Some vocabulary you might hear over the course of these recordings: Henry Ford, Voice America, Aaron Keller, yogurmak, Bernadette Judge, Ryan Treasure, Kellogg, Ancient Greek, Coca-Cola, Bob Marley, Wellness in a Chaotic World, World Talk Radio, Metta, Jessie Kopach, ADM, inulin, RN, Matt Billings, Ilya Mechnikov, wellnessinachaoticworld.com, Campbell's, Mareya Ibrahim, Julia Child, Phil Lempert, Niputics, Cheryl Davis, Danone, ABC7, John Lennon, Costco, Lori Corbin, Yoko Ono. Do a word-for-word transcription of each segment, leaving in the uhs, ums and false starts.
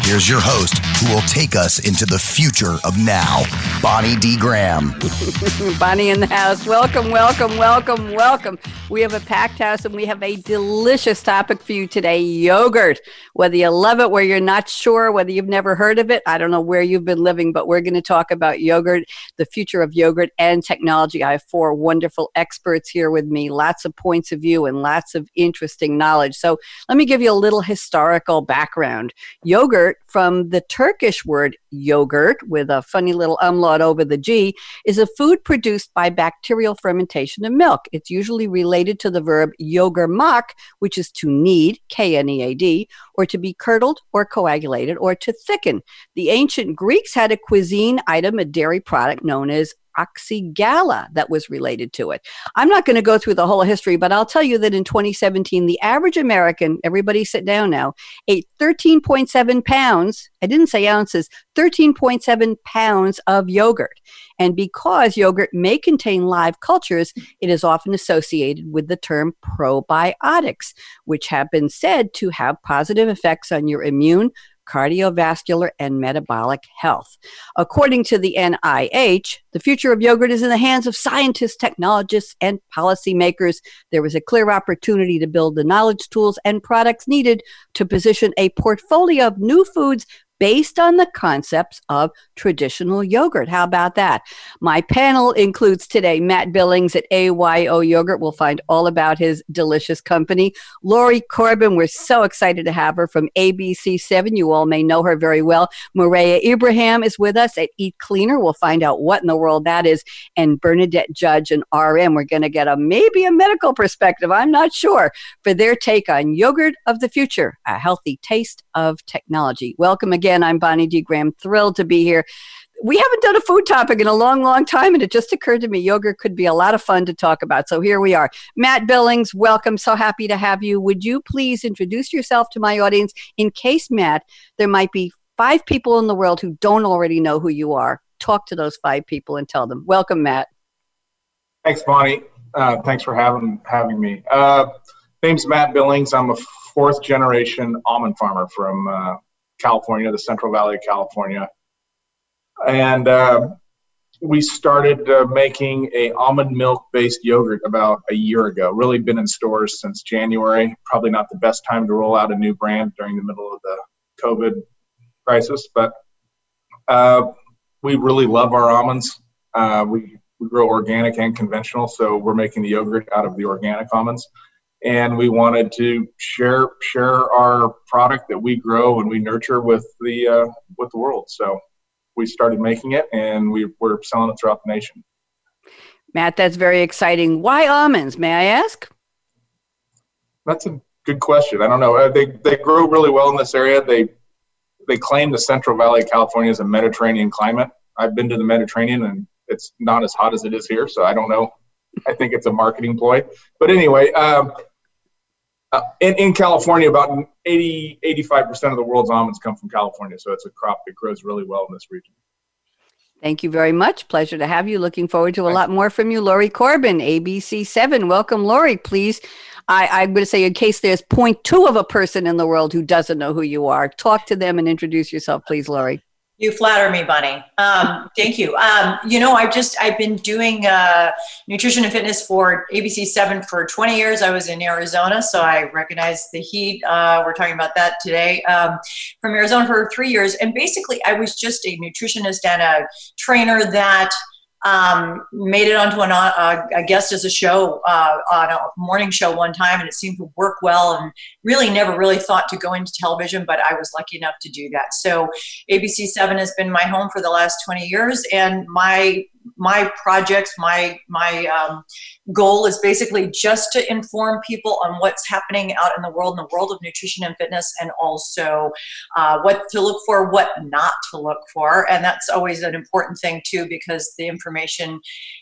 Here's your host, who will take us into the future of now, Bonnie D. Graham. Bonnie in the house. Welcome, welcome, welcome, welcome. We have a packed house and we have a delicious topic for you today, yogurt. Whether you love it, whether you're not sure, whether you've never heard of it, I don't know where you've been living, but we're going to talk about yogurt, the future of yogurt and technology. I have four wonderful experts here with me, lots of points of view and lots of interesting knowledge. So let me give you a little historical background. Yogurt, from the Turkish word yogurt, with a funny little umlaut over the G, is a food produced by bacterial fermentation in milk. It's usually related to the verb yogurmak, which is to knead, K N E A D, or to be curdled or coagulated or to thicken. The ancient Greeks had a cuisine item, a dairy product known as Oxygala, that was related to it. I'm not going to go through the whole history, but I'll tell you that in twenty seventeen, the average American, everybody sit down now, ate thirteen point seven pounds, I didn't say ounces, thirteen point seven pounds of yogurt. And because yogurt may contain live cultures, it is often associated with the term probiotics, which have been said to have positive effects on your immune, cardiovascular, and metabolic health. According to the N I H, the future of yogurt is in the hands of scientists, technologists, and policymakers. There is a clear opportunity to build the knowledge, tools, and products needed to position a portfolio of new foods based on the concepts of traditional yogurt. How about that? My panel includes today Matt Billings at A Y O Yogurt. We'll find all about his delicious company. Lori Corbin, we're so excited to have her from A B C seven. You all may know her very well. Mareya Ibrahim is with us at Eat Cleaner. We'll find out what in the world that is. And Bernadette Judge and R M. We're going to get a maybe a medical perspective, I'm not sure, for their take on Yogurt of the Future, a healthy taste of technology. Welcome again. Again, I'm Bonnie D. Graham, thrilled to be here. We haven't done a food topic in a long, long time, and it just occurred to me yogurt could be a lot of fun to talk about. So here we are. Matt Billings, welcome. So happy to have you. Would you please introduce yourself to my audience in case, Matt, there might be five people in the world who don't already know who you are. Talk to those five people and tell them. Welcome, Matt. Thanks, Bonnie. Uh, thanks for having having me. Uh, name's Matt Billings. I'm a fourth generation almond farmer from uh, California, the Central Valley of California. And uh, we started uh, making a almond milk-based yogurt about a year ago. Really been in stores since January. Probably not the best time to roll out a new brand during the middle of the COVID crisis, but uh, we really love our almonds. Uh, we, we grow organic and conventional, so we're making the yogurt out of the organic almonds. And we wanted to share share our product that we grow and we nurture with the uh, with the world. So we started making it, and we we're selling it throughout the nation. Matt, that's very exciting. Why almonds, may I ask? That's a good question. I don't know. They they grow really well in this area. They they claim the Central Valley of California is a Mediterranean climate. I've been to the Mediterranean, and it's not as hot as it is here. So I don't know. I think it's a marketing ploy. But anyway. Um, Uh, in, in California, about eighty, eighty-five percent of the world's almonds come from California, so it's a crop that grows really well in this region. Thank you very much. Pleasure to have you. Looking forward to a Thanks. lot more from you. Lori Corbin, A B C seven. Welcome, Lori, please. I, I'm going to say, in case there's zero point two of a person in the world who doesn't know who you are, talk to them and introduce yourself, please, Lori. You flatter me, Bonnie. Um, thank you. Um, you know, I've just, I've been doing uh, nutrition and fitness for A B C seven for twenty years. I was in Arizona, so I recognize the heat. Uh, we're talking about that today. Um, from Arizona for three years. And basically, I was just a nutritionist and a trainer that Um, made it onto an, uh, a guest as a show uh, on a morning show one time, and it seemed to work well, and really never really thought to go into television, but I was lucky enough to do that. So A B C seven has been my home for the last twenty years, and my my projects, my my um, goal is basically just to inform people on what's happening out in the world, in the world of nutrition and fitness, and also uh, what to look for, what not to look for. And that's always an important thing too, because the information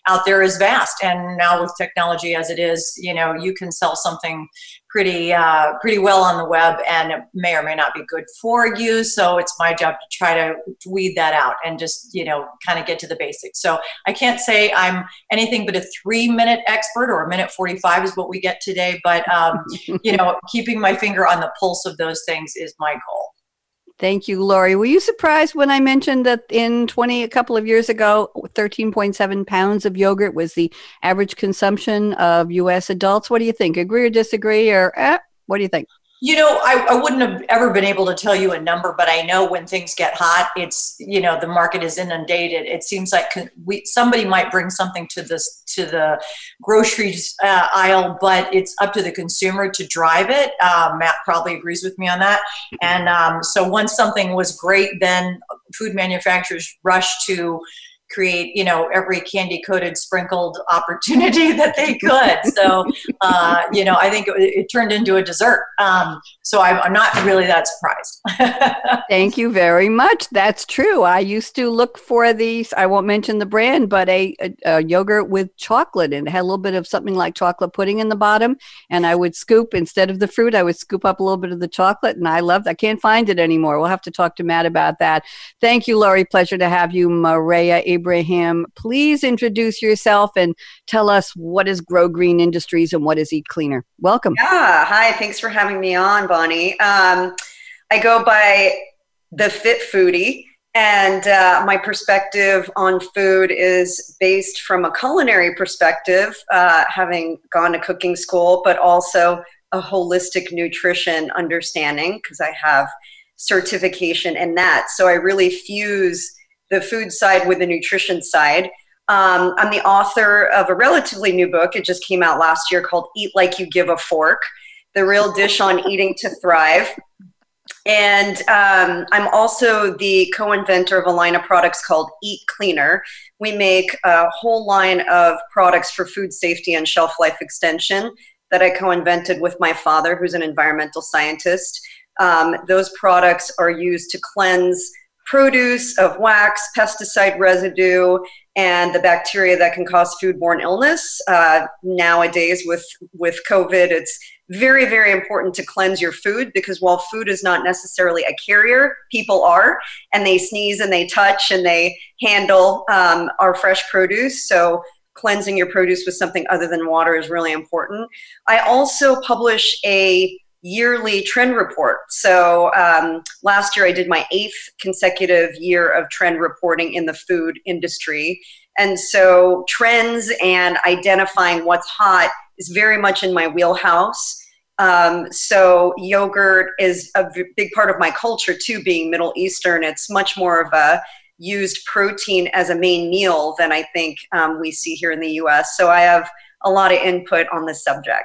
out there is vast. And now with technology as it is, you know, you can sell something pretty uh, pretty well on the web, and it may or may not be good for you. So it's my job to try to weed that out and just, you know, kind of get to the basics. So I can't say I'm anything but a three-minute expert, or a minute forty-five is what we get today. But, um, you know, keeping my finger on the pulse of those things is my goal. Thank you, Lori. Were you surprised when I mentioned that in twenty, a couple of years ago, thirteen point seven pounds of yogurt was the average consumption of U S adults? What do you think? Agree or disagree, or eh, what do you think? You know, I, I wouldn't have ever been able to tell you a number, but I know when things get hot, it's, you know, the market is inundated. It seems like we, somebody might bring something to this, to the grocery uh, aisle, but it's up to the consumer to drive it. Uh, Matt probably agrees with me on that. And um, so once something was great, then food manufacturers rushed to create, you know, every candy-coated, sprinkled opportunity that they could. So, uh, you know, I think it, it turned into a dessert. Um, so I'm, I'm not really that surprised. Thank you very much. That's true. I used to look for these, I won't mention the brand, but a, a, a yogurt with chocolate, and it had a little bit of something like chocolate pudding in the bottom. And I would scoop, instead of the fruit, I would scoop up a little bit of the chocolate. And I loved, I can't find it anymore. We'll have to talk to Matt about that. Thank you, Lori. Pleasure to have you, Mareya Ibrahim. Abraham, please introduce yourself and tell us what is Grow Green Industries and what is Eat Cleaner. Welcome. Yeah, hi. Thanks for having me on, Bonnie. Um, I go by The Fit Foodie, and uh, my perspective on food is based from a culinary perspective, uh, having gone to cooking school, but also a holistic nutrition understanding, because I have certification in that. So I really fuse the food side with the nutrition side. Um, I'm the author of a relatively new book. It just came out last year called Eat Like You Give a Fork, The Real Dish on Eating to Thrive. And um, I'm also the co-inventor of a line of products called Eat Cleaner. We make a whole line of products for food safety and shelf life extension that I co-invented with my father, who's an environmental scientist. Um, those products are used to cleanse produce of wax, pesticide residue, and the bacteria that can cause foodborne illness. Uh, nowadays with, with COVID, it's very, very important to cleanse your food, because while food is not necessarily a carrier, people are, and they sneeze and they touch and they handle um, our fresh produce. So cleansing your produce with something other than water is really important. I also publish a yearly trend report. So um, last year I did my eighth consecutive year of trend reporting in the food industry. And so trends and identifying what's hot is very much in my wheelhouse. Um, so yogurt is a big part of my culture too, being Middle Eastern. It's much more of a used protein as a main meal than I think um, we see here in the U S. So I have a lot of input on this subject.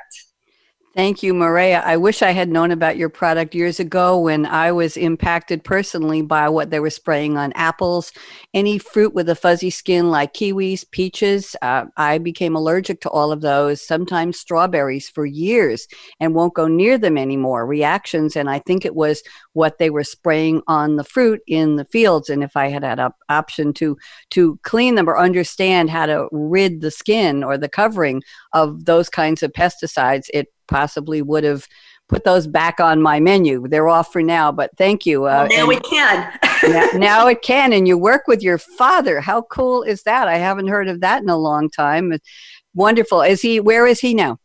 Thank you, Mareya. I wish I had known about your product years ago, when I was impacted personally by what they were spraying on apples. Any fruit with a fuzzy skin like kiwis, peaches, uh, I became allergic to all of those, sometimes strawberries, for years, and won't go near them anymore. Reactions, and I think it was what they were spraying on the fruit in the fields. And if I had had an option to, to clean them or understand how to rid the skin or the covering of those kinds of pesticides, it possibly would have put those back on my menu. They're off for now, but thank you. Uh, well, now it can. now, now it can. And you work with your father. How cool is that? I haven't heard of that in a long time. It's wonderful. Is he, where is he now?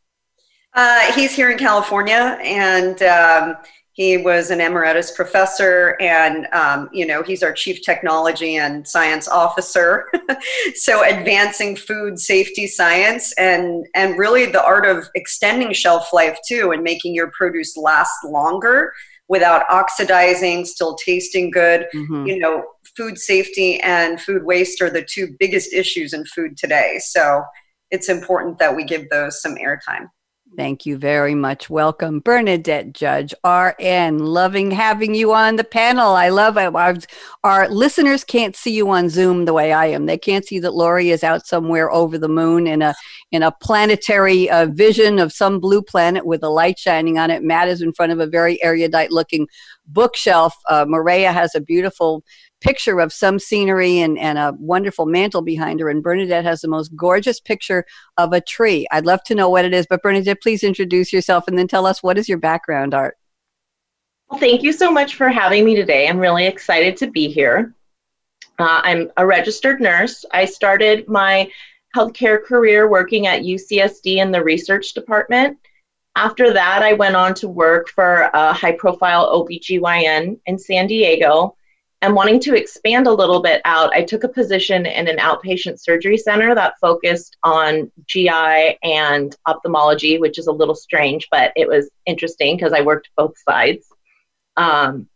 Uh, he's here in California, and um, he was an emeritus professor, and um, you know, he's our chief technology and science officer. So advancing food safety science, and, and really the art of extending shelf life too, and making your produce last longer without oxidizing, still tasting good. Mm-hmm. You know, food safety and food waste are the two biggest issues in food today. So it's important that we give those some airtime. Thank you very much. Welcome, Bernadette Judge, R N. Loving having you on the panel. I love it. Our, our listeners can't see you on Zoom the way I am. They can't see that Lori is out somewhere over the moon in a in a planetary uh, vision of some blue planet with a light shining on it. Matt is in front of a very erudite-looking bookshelf. Uh, Mareya has a beautiful picture of some scenery and, and a wonderful mantle behind her. And Bernadette has the most gorgeous picture of a tree. I'd love to know what it is, but Bernadette, please introduce yourself and then tell us, what is your background, Art? Well, thank you so much for having me today. I'm really excited to be here. Uh, I'm a registered nurse. I started my healthcare career working at U C S D in the research department. After that, I went on to work for a high-profile O B G Y N in San Diego. And wanting to expand a little bit out, I took a position in an outpatient surgery center that focused on G I and ophthalmology, which is a little strange, but it was interesting because I worked both sides. Um,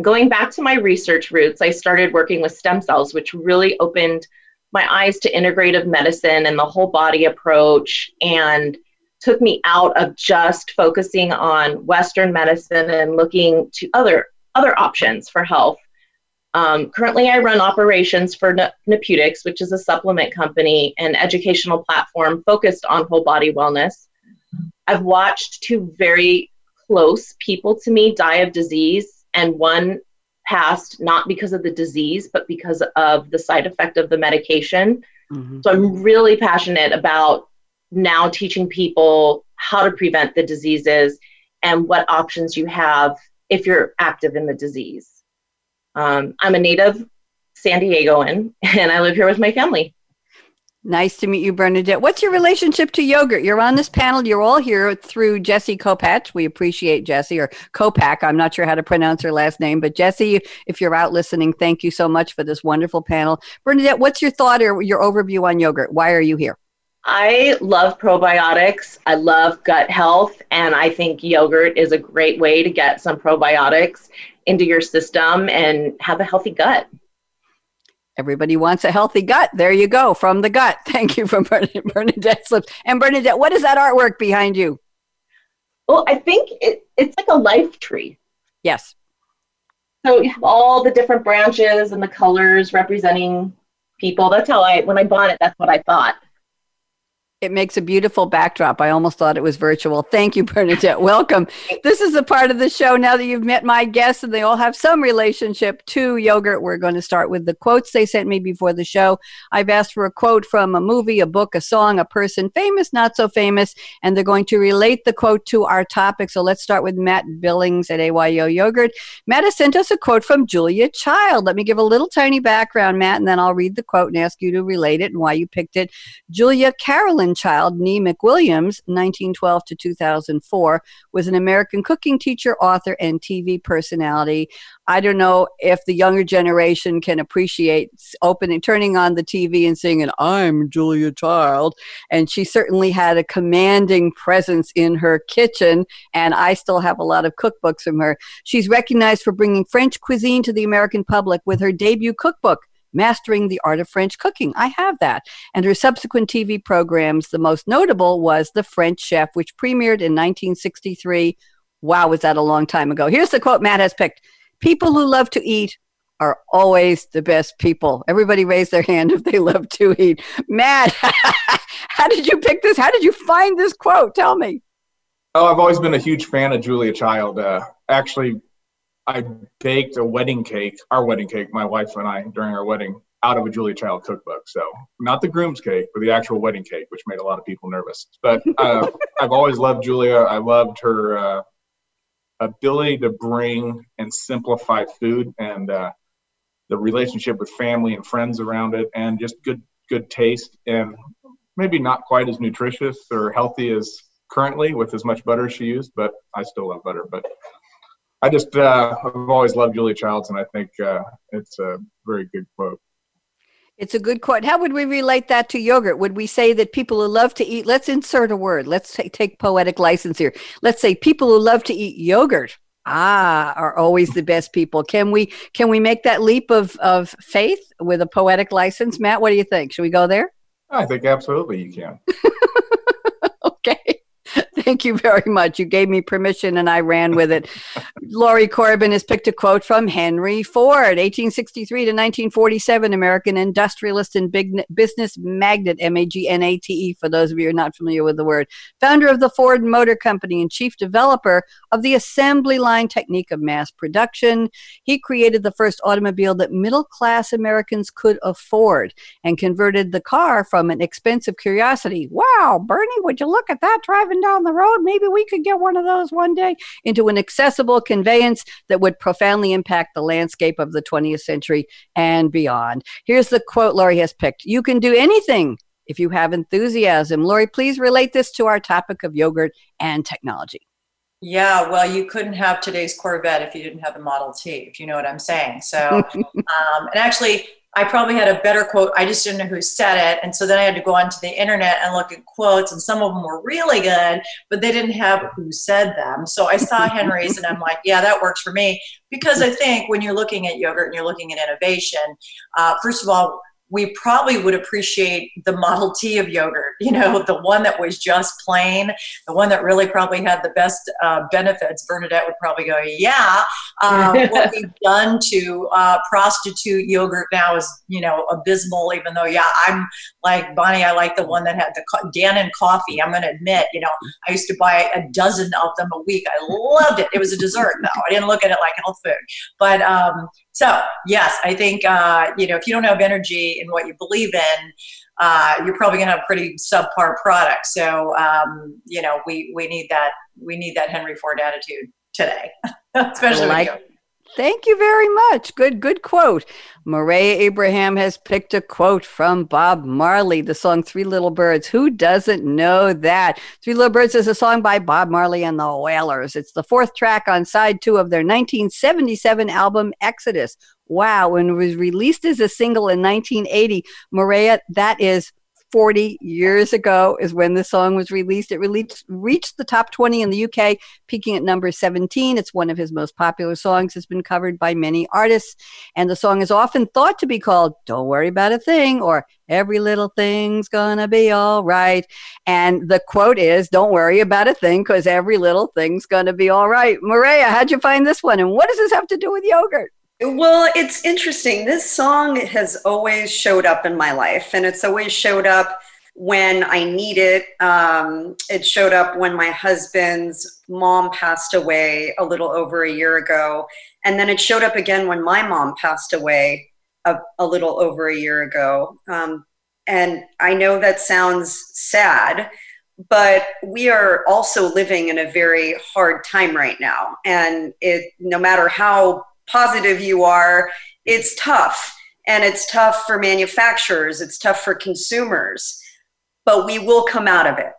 going back to my research roots, I started working with stem cells, which really opened my eyes to integrative medicine and the whole body approach, and took me out of just focusing on Western medicine and looking to other, other options for health. Um, currently, I run operations for Niputics, which is a supplement company and educational platform focused on whole body wellness. I've watched two very close people to me die of disease, and one passed not because of the disease, but because of the side effect of the medication. Mm-hmm. So I'm really passionate about now teaching people how to prevent the diseases and what options you have if you're active in the disease. Um, I'm a native San Diegoan, and I live here with my family. Nice to meet you, Bernadette. What's your relationship to yogurt? You're on this panel. You're all here through Jessie Kopach. We appreciate Jessie, or Kopach. I'm not sure how to pronounce her last name, but Jessie, if you're out listening, thank you so much for this wonderful panel. Bernadette, what's your thought or your overview on yogurt? Why are you here? I love probiotics. I love gut health, and I think yogurt is a great way to get some probiotics into your system and have a healthy gut. Everybody wants a healthy gut. There you go, from the gut. Thank you from Bernadette's lips. And Bernadette, what is that artwork behind you? Well, I think it, it's like a life tree. Yes. So you have all the different branches and the colors representing people. That's how I, when I bought it, that's what I thought. It makes a beautiful backdrop. I almost thought it was virtual. Thank you, Bernadette. Welcome. This is the part of the show now that you've met my guests and they all have some relationship to yogurt. We're going to start with the quotes they sent me before the show. I've asked for a quote from a movie, a book, a song, a person, famous, not so famous, and they're going to relate the quote to our topic. So let's start with Matt Billings at A Y O Yogurt. Matt has sent us a quote from Julia Child. Let me give a little tiny background, Matt, and then I'll read the quote and ask you to relate it and why you picked it. Julia Carolyn Child, nee McWilliams, nineteen twelve to two thousand four, was an American cooking teacher, author, and T V personality. I don't know if the younger generation can appreciate opening, turning on the T V and singing, "I'm Julia Child," and she certainly had a commanding presence in her kitchen, and I still have a lot of cookbooks from her. She's recognized for bringing French cuisine to the American public with her debut cookbook, Mastering the Art of French Cooking. I have that. And her subsequent T V programs, the most notable was The French Chef, which premiered in nineteen sixty-three. Wow, was that a long time ago? Here's the quote Matt has picked. People who love to eat are always the best people. Everybody raise their hand if they love to eat. Matt, how did you pick this? How did you find this quote? Tell me. Oh, I've always been a huge fan of Julia Child. Uh, actually, I baked a wedding cake, our wedding cake, my wife and I, during our wedding, out of a Julia Child cookbook. So not the groom's cake, but the actual wedding cake, which made a lot of people nervous. But uh, I've always loved Julia. I loved her uh, ability to bring and simplify food, and uh, the relationship with family and friends around it, and just good, good taste, and maybe not quite as nutritious or healthy as currently with as much butter as she used, but I still love butter. But I just, uh, I've always loved Julia Childs, and I think uh, it's a very good quote. It's a good quote. How would we relate that to yogurt? Would we say that people who love to eat, let's insert a word, let's t- take poetic license here. Let's say people who love to eat yogurt, ah, are always the best people. Can we can we make that leap of, of faith with a poetic license? Matt, what do you think? Should we go there? I think absolutely you can. Okay. Thank you very much. You gave me permission and I ran with it. Lori Corbin has picked a quote from Henry Ford, eighteen sixty-three to nineteen forty-seven, American industrialist and big business magnate, M A G N A T E, for those of you who are not familiar with the word, founder of the Ford Motor Company and chief developer of the assembly line technique of mass production. He created the first automobile that middle-class Americans could afford and converted the car from an expensive curiosity, wow, Bernie, would you look at that driving down the road? Maybe we could get one of those one day, into an accessible conveyance that would profoundly impact the landscape of the twentieth century and beyond. Here's the quote Lori has picked. You can do anything if you have enthusiasm. Lori, please relate this to our topic of yogurt and technology. Yeah, well, you couldn't have today's Corvette if you didn't have the Model T, if you know what I'm saying. So, um, and actually, I probably had a better quote. I just didn't know who said it. And so then I had to go onto the internet and look at quotes, and some of them were really good, but they didn't have who said them. So I saw Henry's and I'm like, yeah, that works for me. Because I think when you're looking at yogurt and you're looking at innovation, uh, first of all, we probably would appreciate the Model T of yogurt, you know, the one that was just plain, the one that really probably had the best uh, benefits. Bernadette would probably go, yeah, uh, what we've done to uh, prostitute yogurt now is, you know, abysmal, even though, yeah, I'm like, Bonnie, I like the one that had the co- Danone coffee. I'm going to admit, you know, I used to buy a dozen of them a week. I loved it. It was a dessert, though. I didn't look at it like health food. But, um, So, yes, I think, uh, you know, if you don't have energy in what you believe in, uh, you're probably going to have pretty subpar products. So, um, you know, we, we need that. We need that Henry Ford attitude today, especially like- with you. Thank you very much. Good, good quote. Mareya Ibrahim has picked a quote from Bob Marley, the song Three Little Birds. Who doesn't know that? Three Little Birds is a song by Bob Marley and the Wailers. It's the fourth track on side two of their nineteen seventy-seven album, Exodus. Wow. When it was released as a single in nineteen eighty, Mareya, that is forty years ago is when the song was released. It released, reached the top twenty in the U K, peaking at number seventeen. It's one of his most popular songs. It's been covered by many artists. And the song is often thought to be called Don't Worry About a Thing or Every Little Thing's Gonna Be All Right. And the quote is, don't worry about a thing because every little thing's gonna be all right. Mareya, how'd you find this one? And what does this have to do with yogurt? Well, it's interesting. This song has always showed up in my life, and it's always showed up when I need it. Um, it showed up when my husband's mom passed away a little over a year ago, and then it showed up again when my mom passed away a, a little over a year ago. Um, and I know that sounds sad, but we are also living in a very hard time right now, and it no matter how positive you are, it's tough. And it's tough for manufacturers, it's tough for consumers, but we will come out of it.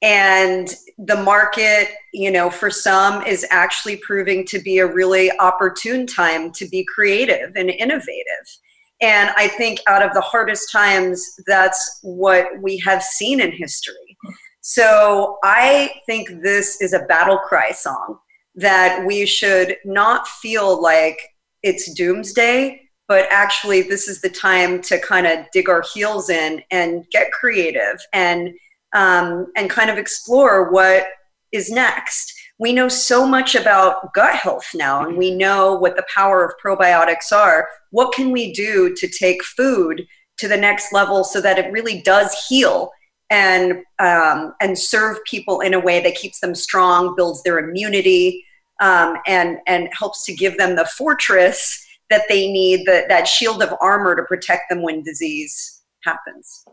And the market, you know, for some is actually proving to be a really opportune time to be creative and innovative. And I think out of the hardest times, that's what we have seen in history. So I think this is a battle cry song, that we should not feel like it's doomsday, but actually this is the time to kind of dig our heels in and get creative and um, and kind of explore what is next. We know so much about gut health now, and we know what the power of probiotics are. What can we do to take food to the next level so that it really does heal and um, and serve people in a way that keeps them strong, builds their immunity, um, and, and helps to give them the fortress that they need, the, that shield of armor to protect them when disease happens.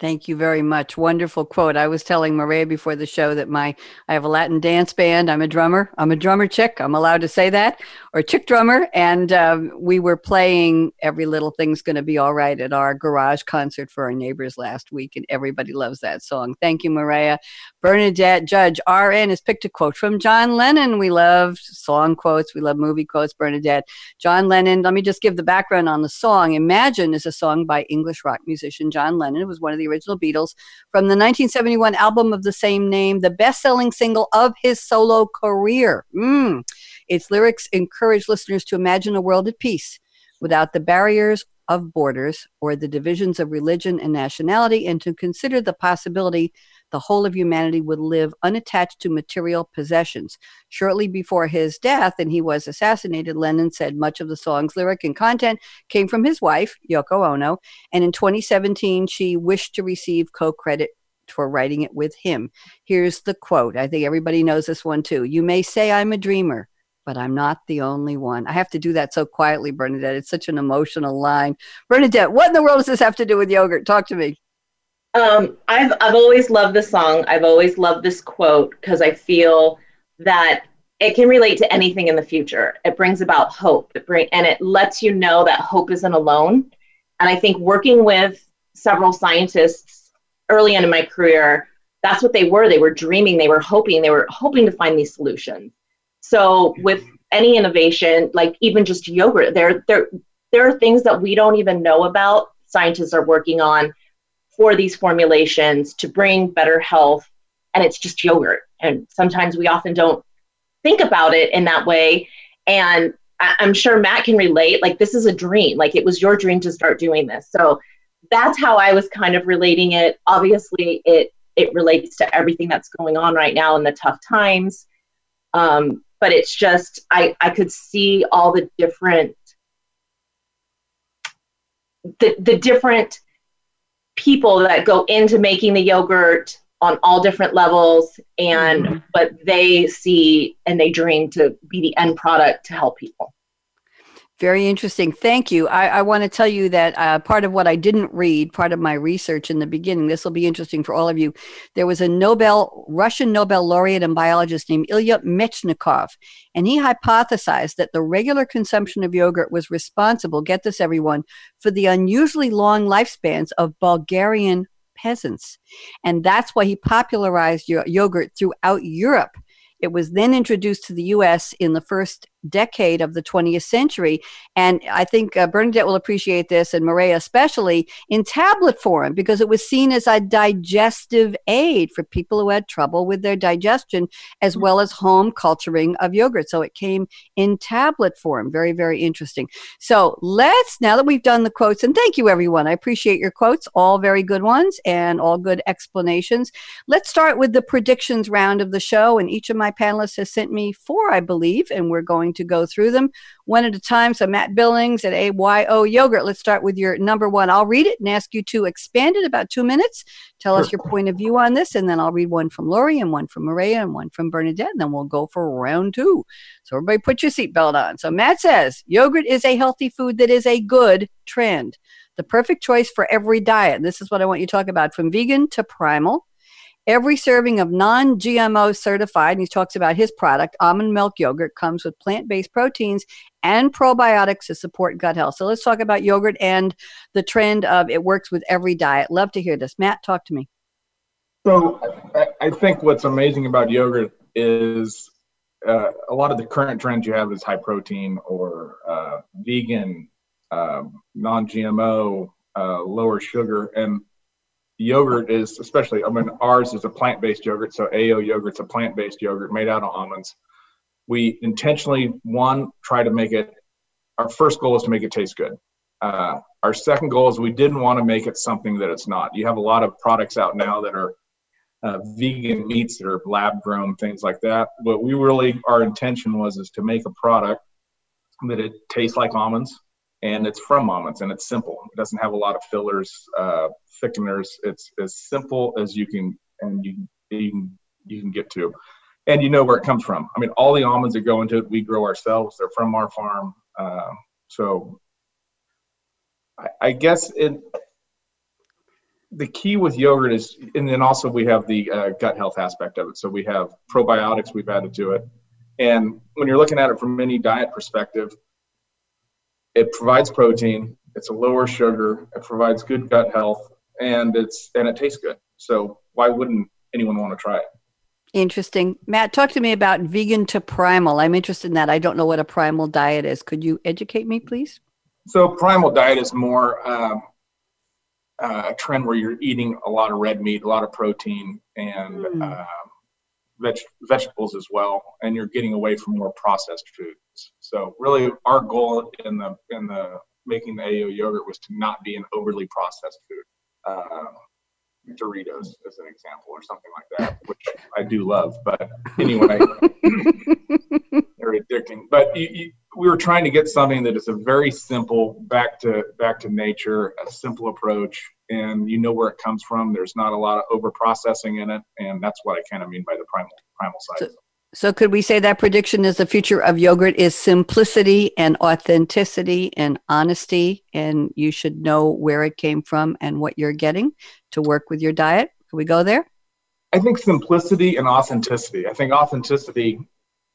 Thank you very much. Wonderful quote. I was telling Mareya before the show that my I have a Latin dance band. I'm a drummer. I'm a drummer chick. I'm allowed to say that, or chick drummer. And um, we were playing Every Little Thing's Gonna Be All Right at our garage concert for our neighbors last week. And everybody loves that song. Thank you, Mareya. Bernadette Judge, R N, has picked a quote from John Lennon. We love song quotes. We love movie quotes, Bernadette. John Lennon, let me just give the background on the song. Imagine is a song by English rock musician John Lennon. It was one of the original Beatles, from the nineteen seventy-one album of the same name, the best-selling single of his solo career. Mm. Its lyrics encourage listeners to imagine a world at peace without the barriers of borders or the divisions of religion and nationality, and to consider the possibility the whole of humanity would live unattached to material possessions. Shortly before his death, and he was assassinated, Lennon said much of the song's lyric and content came from his wife, Yoko Ono, and in twenty seventeen, she wished to receive co-credit for writing it with him. Here's the quote. I think everybody knows this one too. "You may say I'm a dreamer, but I'm not the only one." I have to do that so quietly, Bernadette. It's such an emotional line. Bernadette, what in the world does this have to do with yogurt? Talk to me. Um, I've, I've always loved this song. I've always loved this quote because I feel that it can relate to anything in the future. It brings about hope. It bring, and it lets you know that hope isn't alone. And I think working with several scientists early on in my career, that's what they were. They were dreaming. They were hoping. They were hoping to find these solutions. So with any innovation, like even just yogurt, there, there, there are things that we don't even know about. Scientists are working on for these formulations to bring better health, and it's just yogurt. And sometimes we often don't think about it in that way. And I, I'm sure Matt can relate, like this is a dream, like it was your dream to start doing this. So that's how I was kind of relating it. Obviously it, it relates to everything that's going on right now in the tough times. Um, But it's just, I, I could see all the different, the, the different people that go into making the yogurt on all different levels. And, mm-hmm. but they see and they dream to be the end product to help people. Very interesting. Thank you. I, I want to tell you that uh, part of what I didn't read, part of my research in the beginning, this will be interesting for all of you. There was a Nobel, Russian Nobel laureate and biologist named Ilya Mechnikov, and he hypothesized that the regular consumption of yogurt was responsible, get this everyone, for the unusually long lifespans of Bulgarian peasants. And that's why he popularized yo- yogurt throughout Europe. It was then introduced to the U S in the first decade of the twentieth century. And I think uh, Bernadette will appreciate this, and Mareya especially, in tablet form, because it was seen as a digestive aid for people who had trouble with their digestion, as well as home culturing of yogurt. So it came in tablet form. Very, very interesting. So let's, now that we've done the quotes, and thank you everyone, I appreciate your quotes, all very good ones and all good explanations. Let's start with the predictions round of the show, and each of my panelists has sent me four, I believe, and we're going to go through them one at a time. So Matt Billings at A Y O Yogurt, let's start with your number one. I'll read it and ask you to expand it about two minutes. Tell us your point of view on this, and then I'll read one from Lori and one from Mareya and one from Bernadette, and then we'll go for round two. So everybody put your seatbelt on. So Matt says, yogurt is a healthy food that is a good trend. The perfect choice for every diet. This is what I want you to talk about, from vegan to primal. Every serving of non-G M O certified, and he talks about his product, almond milk yogurt, comes with plant-based proteins and probiotics to support gut health. So let's talk about yogurt and the trend of it works with every diet. Love to hear this. Matt, talk to me. So I think what's amazing about yogurt is uh, a lot of the current trends you have is high protein or uh, vegan, uh, non-G M O, uh, lower sugar, and yogurt is, especially, I mean, ours is a plant-based yogurt, so A O Yogurt's a plant-based yogurt made out of almonds. We intentionally, one, try to make it, our first goal is to make it taste good. Uh, our second goal is we didn't want to make it something that it's not. You have a lot of products out now that are uh, vegan meats that are lab-grown, things like that. But we really, our intention was is to make a product that it tastes like almonds, and it's from almonds, and it's simple. It doesn't have a lot of fillers, uh, thickeners. It's as simple as you can, and you, you can you can get to, and you know where it comes from. I mean, all the almonds that go into it, we grow ourselves. They're from our farm. Uh, so, I, I guess it. The key with yogurt is, and then also we have the uh, gut health aspect of it. So we have probiotics we've added to it, and when you're looking at it from any diet perspective, it provides protein, it's a lower sugar, it provides good gut health, and it's and it tastes good. So why wouldn't anyone want to try it? Interesting. Matt, talk to me about vegan to primal. I'm interested in that. I don't know what a primal diet is. Could you educate me, please? So primal diet is more um, a trend where you're eating a lot of red meat, a lot of protein, and mm. uh, veg- vegetables as well, and you're getting away from more processed foods. So really our goal in the in the making the A Y O yogurt was to not be an overly processed food. Um, Doritos as an example or something like that, which I do love, but anyway, they're addicting. But you, you, we were trying to get something that is a very simple, back to back to nature, a simple approach, and you know where it comes from. There's not a lot of over processing in it, and that's what I kind of mean by the primal primal side. So, so could we say that prediction is the future of yogurt is simplicity and authenticity and honesty, and you should know where it came from and what you're getting to work with your diet? Can we go there? I think simplicity and authenticity. I think authenticity,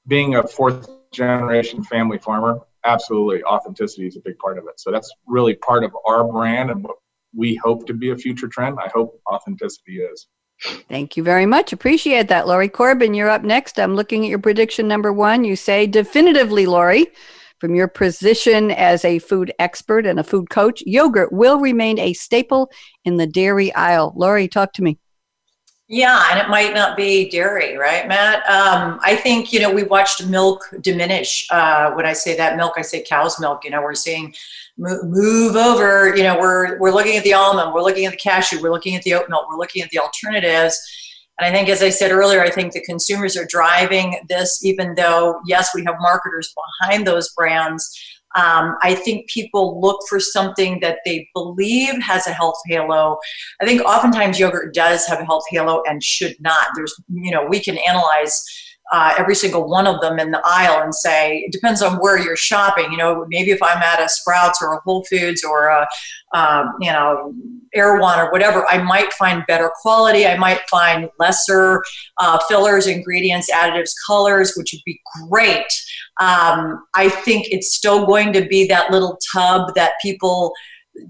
being a fourth generation family farmer, absolutely authenticity is a big part of it. So that's really part of our brand and what we hope to be a future trend. I hope authenticity is. Thank you very much. Appreciate that, Lori Corbin. You're up next. I'm looking at your prediction number one. You say definitively, Lori, from your position as a food expert and a food coach, yogurt will remain a staple in the dairy aisle. Lori, talk to me. Yeah, and it might not be dairy, right, Matt? Um, I think, you know, we watched milk diminish. Uh, when I say that milk, I say cow's milk. You know, we're seeing move, move over. You know, we're we're looking at the almond, we're looking at the cashew, we're looking at the oat milk, we're looking at the alternatives. And I think, as I said earlier, I think the consumers are driving this, even though, yes, we have marketers behind those brands. Um, I think people look for something that they believe has a health halo. I think oftentimes yogurt does have a health halo and should not. There's, you know, we can analyze uh, every single one of them in the aisle and say, it depends on where you're shopping. You know, maybe if I'm at a Sprouts or a Whole Foods or a, um, you know, Erewhon or whatever, I might find better quality. I might find lesser uh, fillers, ingredients, additives, colors, which would be great. Um, I think it's still going to be that little tub that people,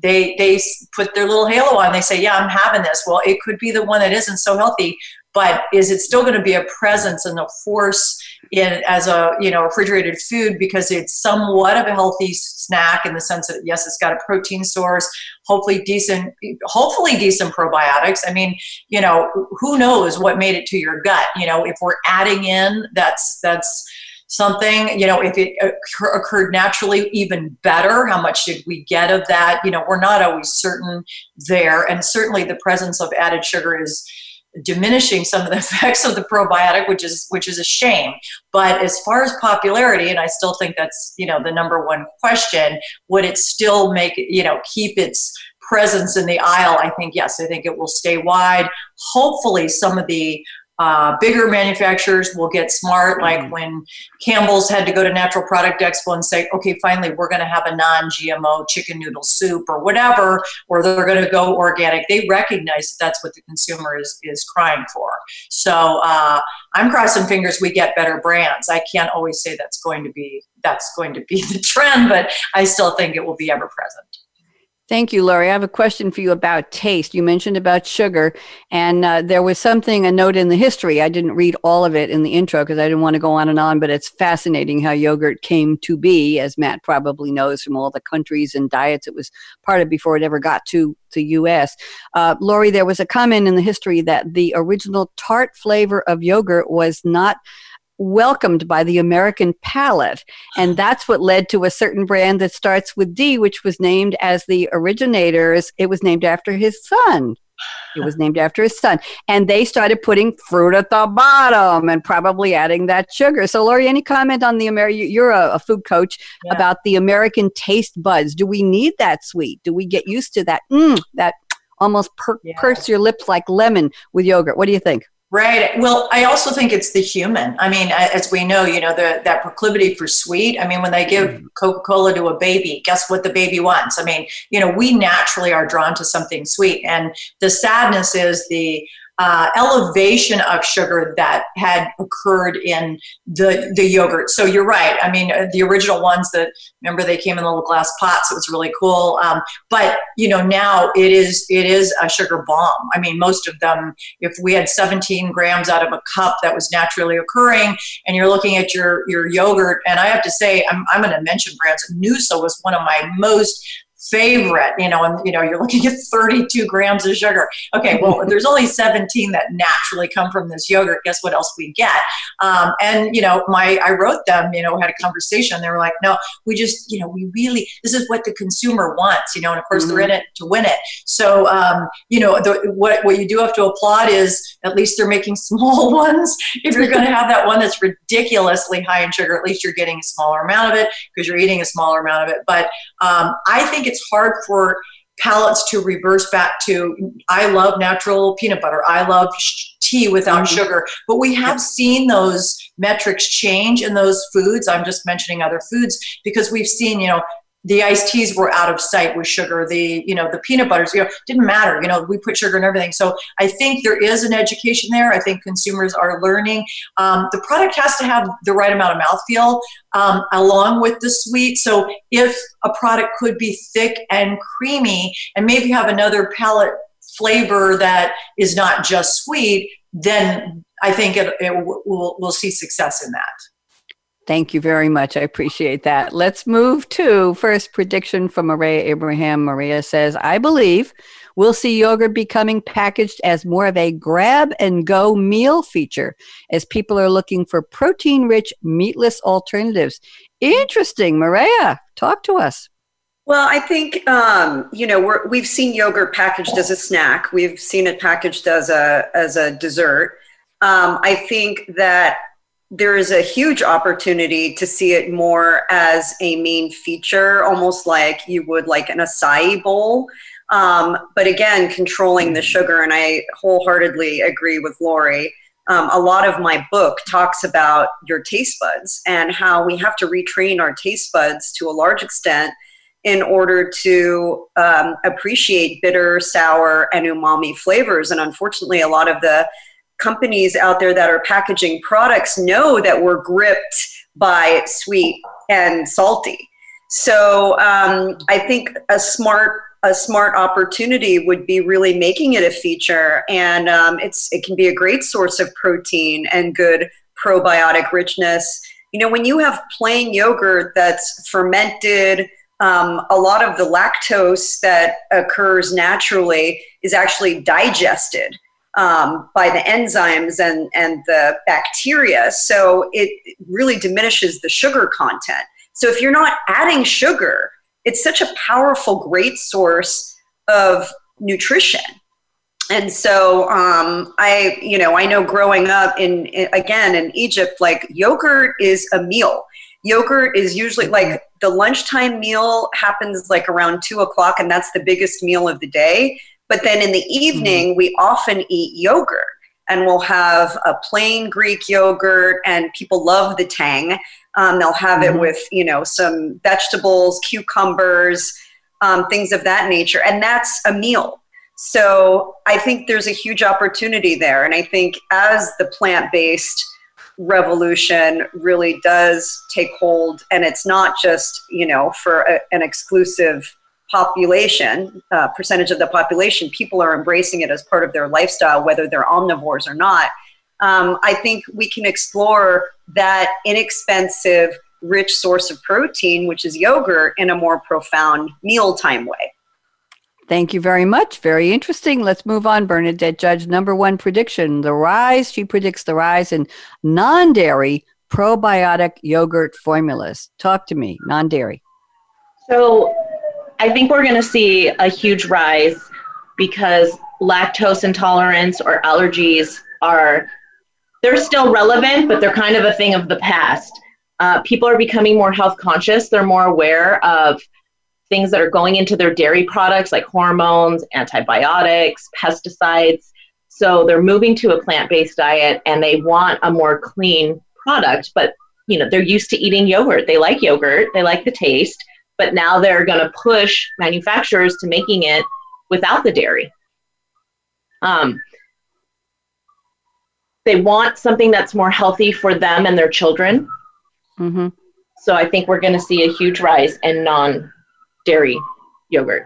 they they put their little halo on. They say, yeah, I'm having this. Well, it could be the one that isn't so healthy, but is it still going to be a presence and a force in as a, you know, refrigerated food, because it's somewhat of a healthy snack in the sense that, yes, it's got a protein source, hopefully decent, hopefully decent probiotics. I mean, you know, who knows what made it to your gut? You know, if we're adding in, that's, that's, something, you know, if it occurred naturally, even better. How much did we get of that? You know, we're not always certain there. And certainly the presence of added sugar is diminishing some of the effects of the probiotic, which is, which is a shame. But as far as popularity, and I still think that's, you know, the number one question, would it still make, you know, keep its presence in the aisle? I think, yes, I think it will stay wide. Hopefully some of the Uh, bigger manufacturers will get smart, like mm-hmm. when Campbell's had to go to Natural Product Expo and say, okay, finally, we're going to have a non G M O chicken noodle soup or whatever, or they're going to go organic. They recognize that that's what the consumer is, is crying for. So uh, I'm crossing fingers we get better brands. I can't always say that's going to be that's going to be the trend, but I still think it will be ever present. Thank you, Lori. I have a question for you about taste. You mentioned about sugar, and uh, there was something, a note in the history. I didn't read all of it in the intro because I didn't want to go on and on, but it's fascinating how yogurt came to be, as Matt probably knows from all the countries and diets it was part of before it ever got to the U S. Uh, Lori, there was a comment in the history that the original tart flavor of yogurt was not welcomed by the American palate, and that's what led to a certain brand that starts with D, which was named as the originators. It was named after his son. It was named after his son, and they started putting fruit at the bottom and probably adding that sugar. So, Lori, any comment on the American? You're a, a food coach yeah. about the American taste buds. Do we need that sweet? Do we get used to that? Mm, that almost per- yeah. purse your lips like lemon with yogurt. What do you think? Right. Well, I also think it's the human. I mean, as we know, you know, the, that proclivity for sweet. I mean, when they give Coca-Cola to a baby, guess what the baby wants? I mean, you know, we naturally are drawn to something sweet. And the sadness is the uh, elevation of sugar that had occurred in the, the yogurt. So you're right. I mean, the original ones that, remember, they came in little glass pots. It was really cool. Um, but, you know, now it is, it is a sugar bomb. I mean, most of them, if we had seventeen grams out of a cup that was naturally occurring, and you're looking at your, your yogurt, and I have to say, I'm, I'm going to mention brands. Noosa was one of my most favorite, you know, and you know, you're looking at thirty-two grams of sugar. Okay, well, there's only seventeen that naturally come from this yogurt. Guess what else we get? Um, and you know, my I wrote them, you know, had a conversation. They were like, no, we just, you know, we really, this is what the consumer wants, you know, and of course mm-hmm. they're in it to win it. So, um, you know, the, what, what you do have to applaud is at least they're making small ones. If you're going to have that one that's ridiculously high in sugar, at least you're getting a smaller amount of it because you're eating a smaller amount of it. But um, I think it's hard for palates to reverse back to, I love natural peanut butter. I love tea without mm-hmm. sugar. But we have seen those metrics change in those foods. I'm just mentioning other foods because we've seen, you know, the iced teas were out of sight with sugar. The, you know, the peanut butters, you know, didn't matter. You know, we put sugar in everything. So I think there is an education there. I think consumers are learning. Um, the product has to have the right amount of mouthfeel um, along with the sweet. So if a product could be thick and creamy and maybe have another palate flavor that is not just sweet, then I think it, it w- we'll, we'll see success in that. Thank you very much. I appreciate that. Let's move to first prediction from Mareya Ibrahim. Mareya says, I believe we'll see yogurt becoming packaged as more of a grab-and-go meal feature as people are looking for protein-rich, meatless alternatives. Interesting. Mareya, talk to us. Well, I think, um, you know, we're, we've seen yogurt packaged as a snack. We've seen it packaged as a, as a dessert. Um, I think that there is a huge opportunity to see it more as a main feature, almost like you would like an acai bowl. Um, but again, controlling the sugar, and I wholeheartedly agree with Lori. Um, a lot of my book talks about your taste buds and how we have to retrain our taste buds to a large extent in order to um, appreciate bitter, sour, and umami flavors. And unfortunately, a lot of the companies out there that are packaging products know that we're gripped by sweet and salty. So um, I think a smart a smart opportunity would be really making it a feature, and um, it's it can be a great source of protein and good probiotic richness. You know, when you have plain yogurt that's fermented, um, a lot of the lactose that occurs naturally is actually digested Um, by the enzymes and, and the bacteria. So it really diminishes the sugar content. So if you're not adding sugar, it's such a powerful, great source of nutrition. And so um, I, you know, I know growing up in, in, again, in Egypt, like yogurt is a meal. Yogurt is usually like the lunchtime meal happens like around two o'clock, and that's the biggest meal of the day. But then in the evening, mm-hmm. we often eat yogurt, and we'll have a plain Greek yogurt, and people love the tang. Um, they'll have mm-hmm. it with, you know, some vegetables, cucumbers, um, things of that nature. And that's a meal. So I think there's a huge opportunity there. And I think as the plant-based revolution really does take hold, and it's not just, you know, for a, an exclusive population, uh, percentage of the population, people are embracing it as part of their lifestyle, whether they're omnivores or not. Um, I think we can explore that inexpensive, rich source of protein, which is yogurt, in a more profound mealtime way. Thank you very much. Very interesting. Let's move on, Bernadette Judge. Number one prediction, the rise, she predicts the rise in non-dairy probiotic yogurt formulas. Talk to me, non-dairy. So I think we're going to see a huge rise because lactose intolerance or allergies are, they're still relevant, but they're kind of a thing of the past. Uh, people are becoming more health conscious. They're more aware of things that are going into their dairy products like hormones, antibiotics, pesticides. So they're moving to a plant-based diet and they want a more clean product, but you know, they're used to eating yogurt. They like yogurt. They like the taste. But now they're going to push manufacturers to making it without the dairy. Um, they want something that's more healthy for them and their children. Mm-hmm. So I think we're going to see a huge rise in non-dairy yogurt.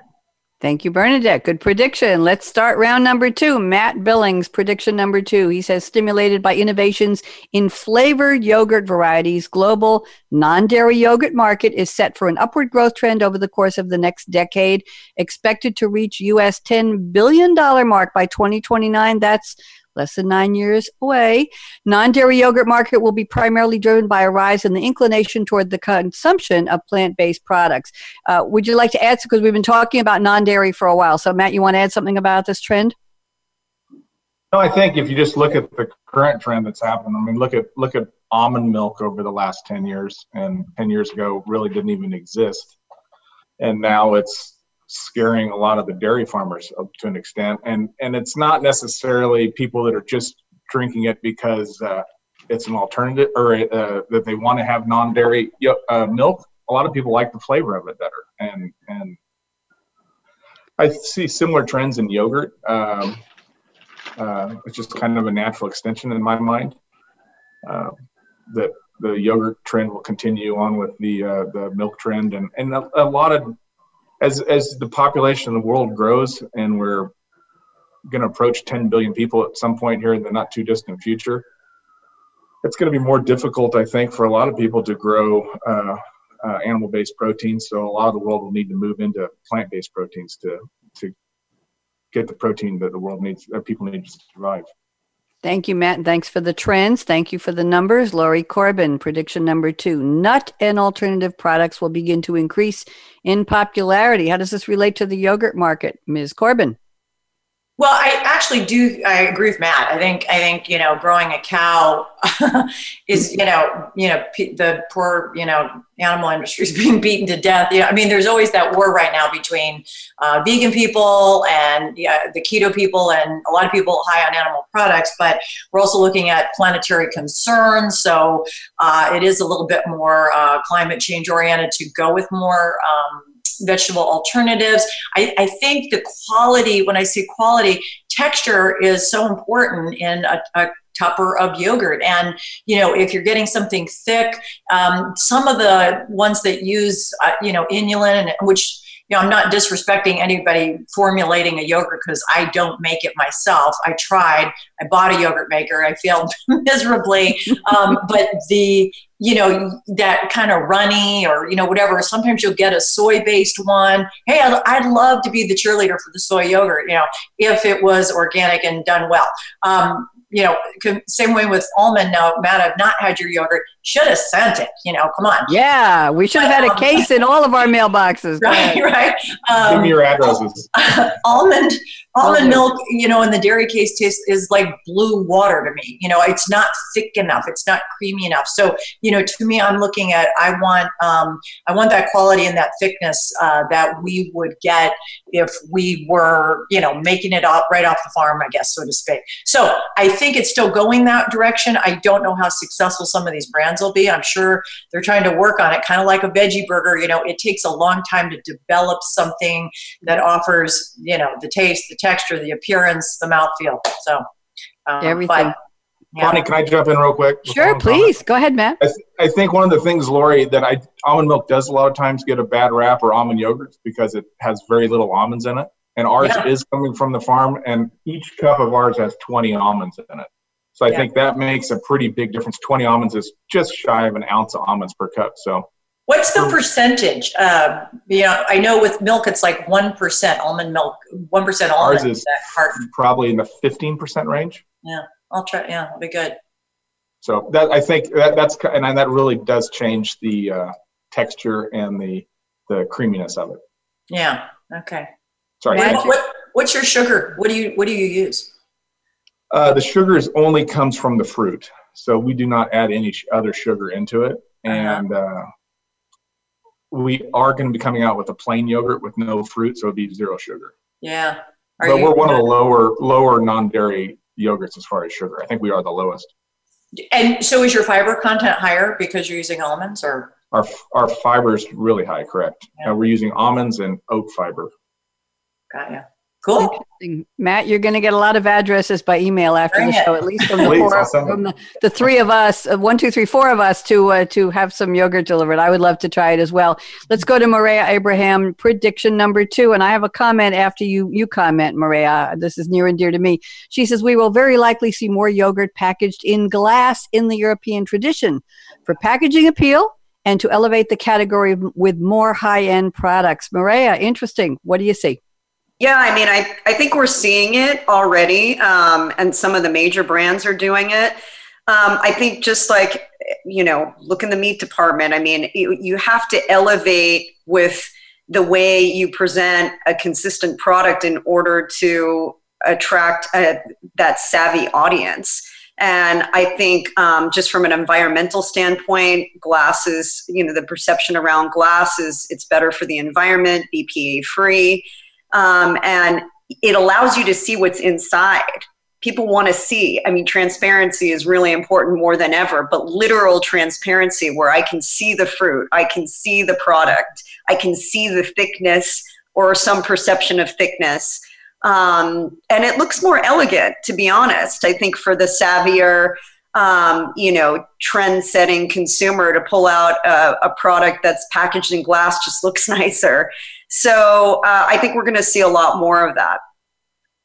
Thank you, Bernadette. Good prediction. Let's start round number two. Matt Billings, prediction number two. He says, stimulated by innovations in flavored yogurt varieties, global non-dairy yogurt market is set for an upward growth trend over the course of the next decade, expected to reach U S ten billion dollars mark by twenty twenty-nine. That's less than nine years away. Non-dairy yogurt market will be primarily driven by a rise in the inclination toward the consumption of plant-based products. Uh, would you like to add, because we've been talking about non-dairy for a while. So, Matt, you want to add something about this trend? No, I think if you just look at the current trend that's happened, I mean, look at look at almond milk over the last ten years, and ten years ago really didn't even exist. And now it's scaring a lot of the dairy farmers up to an extent, and and it's not necessarily people that are just drinking it because uh, it's an alternative or uh, that they want to have non-dairy uh, milk. A lot of people like the flavor of it better, and and I see similar trends in yogurt, um, uh, which is kind of a natural extension in my mind. Uh, that the yogurt trend will continue on with the uh, the milk trend, and and a, a lot of As as the population of the world grows, and we're going to approach ten billion people at some point here in the not too distant future, it's going to be more difficult, I think, for a lot of people to grow uh, uh, animal-based proteins. So a lot of the world will need to move into plant-based proteins to to get the protein that the world needs, that people need to survive. Thank you, Matt, and thanks for the trends. Thank you for the numbers. Lori Corbin, prediction number two. Nut and alternative products will begin to increase in popularity. How does this relate to the yogurt market, Miz Corbin? Well, I actually do, I agree with Matt. I think, I think, you know, growing a cow is, you know, you know, p- the poor, you know, animal industry is being beaten to death. You know, I mean, there's always that war right now between uh, vegan people and yeah, the keto people and a lot of people high on animal products, but we're also looking at planetary concerns. So uh, it is a little bit more uh, climate change oriented to go with more, um, vegetable alternatives. I, I think the quality, when I say quality, texture is so important in a, a tupper of yogurt. And, you know, if you're getting something thick, um, some of the ones that use, uh, you know, inulin, which, you know, I'm not disrespecting anybody formulating a yogurt because I don't make it myself. I tried, I bought a yogurt maker. I failed miserably. Um, but the, you know, that kind of runny or, you know, whatever, sometimes you'll get a soy based one. Hey, I'd, I'd love to be the cheerleader for the soy yogurt, you know, if it was organic and done well. Um, you know, same way with almond. Now, Matt, I've not had your yogurt. Should have sent it, you know, come on. Yeah, we should have had a case in all of our mailboxes. Right, right. Um, Give me your addresses. almond, almond milk, you know, in the dairy case tastes is like blue water to me. You know, it's not thick enough. It's not creamy enough. So, you know, to me, I'm looking at, I want, um, I want that quality and that thickness uh, that we would get if we were, you know, making it up right off the farm, I guess, so to speak. So I think it's still going that direction. I don't know how successful some of these brands will be. I'm sure they're trying to work on it, kind of like a veggie burger. You know, it takes a long time to develop something that offers, you know, the taste, the texture, the appearance, the mouthfeel. So um, everything. But, yeah. Bonnie, can I jump in real quick? Sure, please. Go ahead, Matt. I, th- I think one of the things, Lori, that I almond milk does a lot of times get a bad rap, or almond yogurts, because it has very little almonds in it. And ours yeah. is coming from the farm, and each cup of ours has twenty almonds in it. So I yeah. think that makes a pretty big difference. twenty almonds is just shy of an ounce of almonds per cup. So what's the percentage? Uh, you know, I know with milk, it's like one percent almond milk, one percent almond. Ours is that carton. Probably in the fifteen percent range. Yeah, I'll try. Yeah, that'll be good. So that, I think that, that's, and that really does change the uh, texture and the, the creaminess of it. Yeah. Okay. Sorry. What, what, what's your sugar? What do you, what do you use? Uh, the sugars only comes from the fruit, so we do not add any sh- other sugar into it, and uh, we are going to be coming out with a plain yogurt with no fruit, so it'll be zero sugar. Yeah, are but you, we're one of the lower lower non-dairy yogurts as far as sugar. I think we are the lowest. And so, is your fiber content higher because you're using almonds, or our our fiber is really high? Correct. Yeah. Uh, we're using almonds and oat fiber. Got you. Cool. Matt, you're going to get a lot of addresses by email after Bring the show, it. at least from, the, Please, four, from the, the three of us, uh, one, two, three, four of us to uh, to have some yogurt delivered. I would love to try it as well. Let's go to Mareya Ibrahim, prediction number two. And I have a comment after you, you comment, Mareya. This is near and dear to me. She says, we will very likely see more yogurt packaged in glass in the European tradition for packaging appeal and to elevate the category with more high-end products. Mareya, interesting. What do you see? Yeah, I mean, I, I think we're seeing it already, um, and some of the major brands are doing it. Um, I think just like, you know, look in the meat department. I mean, you, you have to elevate with the way you present a consistent product in order to attract a, that savvy audience. And I think um, just from an environmental standpoint, glasses, you know, the perception around glass is it's better for the environment, B P A free. Um, and it allows you to see what's inside. People want to see. I mean, transparency is really important more than ever, but literal transparency where I can see the fruit, I can see the product, I can see the thickness or some perception of thickness. Um, and it looks more elegant, to be honest, I think for the savvier, um, you know, trend-setting consumer to pull out a, a product that's packaged in glass just looks nicer. So uh, I think we're going to see a lot more of that.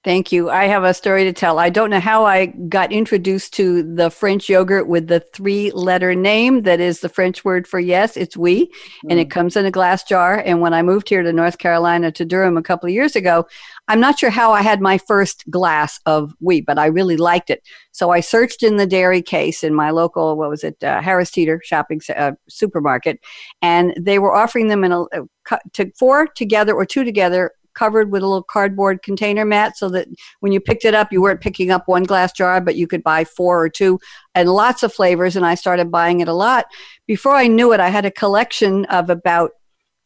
Thank you. I have a story to tell. I don't know how I got introduced to the French yogurt with the three-letter name that is the French word for yes, it's oui, mm-hmm. and it comes in a glass jar. And when I moved here to North Carolina, to Durham a couple of years ago, I'm not sure how I had my first glass of oui, but I really liked it. So I searched in the dairy case in my local, what was it, uh, Harris Teeter shopping uh, supermarket, and they were offering them in a, uh, to four together or two together, covered with a little cardboard container, Matt, so that when you picked it up, you weren't picking up one glass jar, but you could buy four or two and lots of flavors. And I started buying it a lot. Before I knew it, I had a collection of about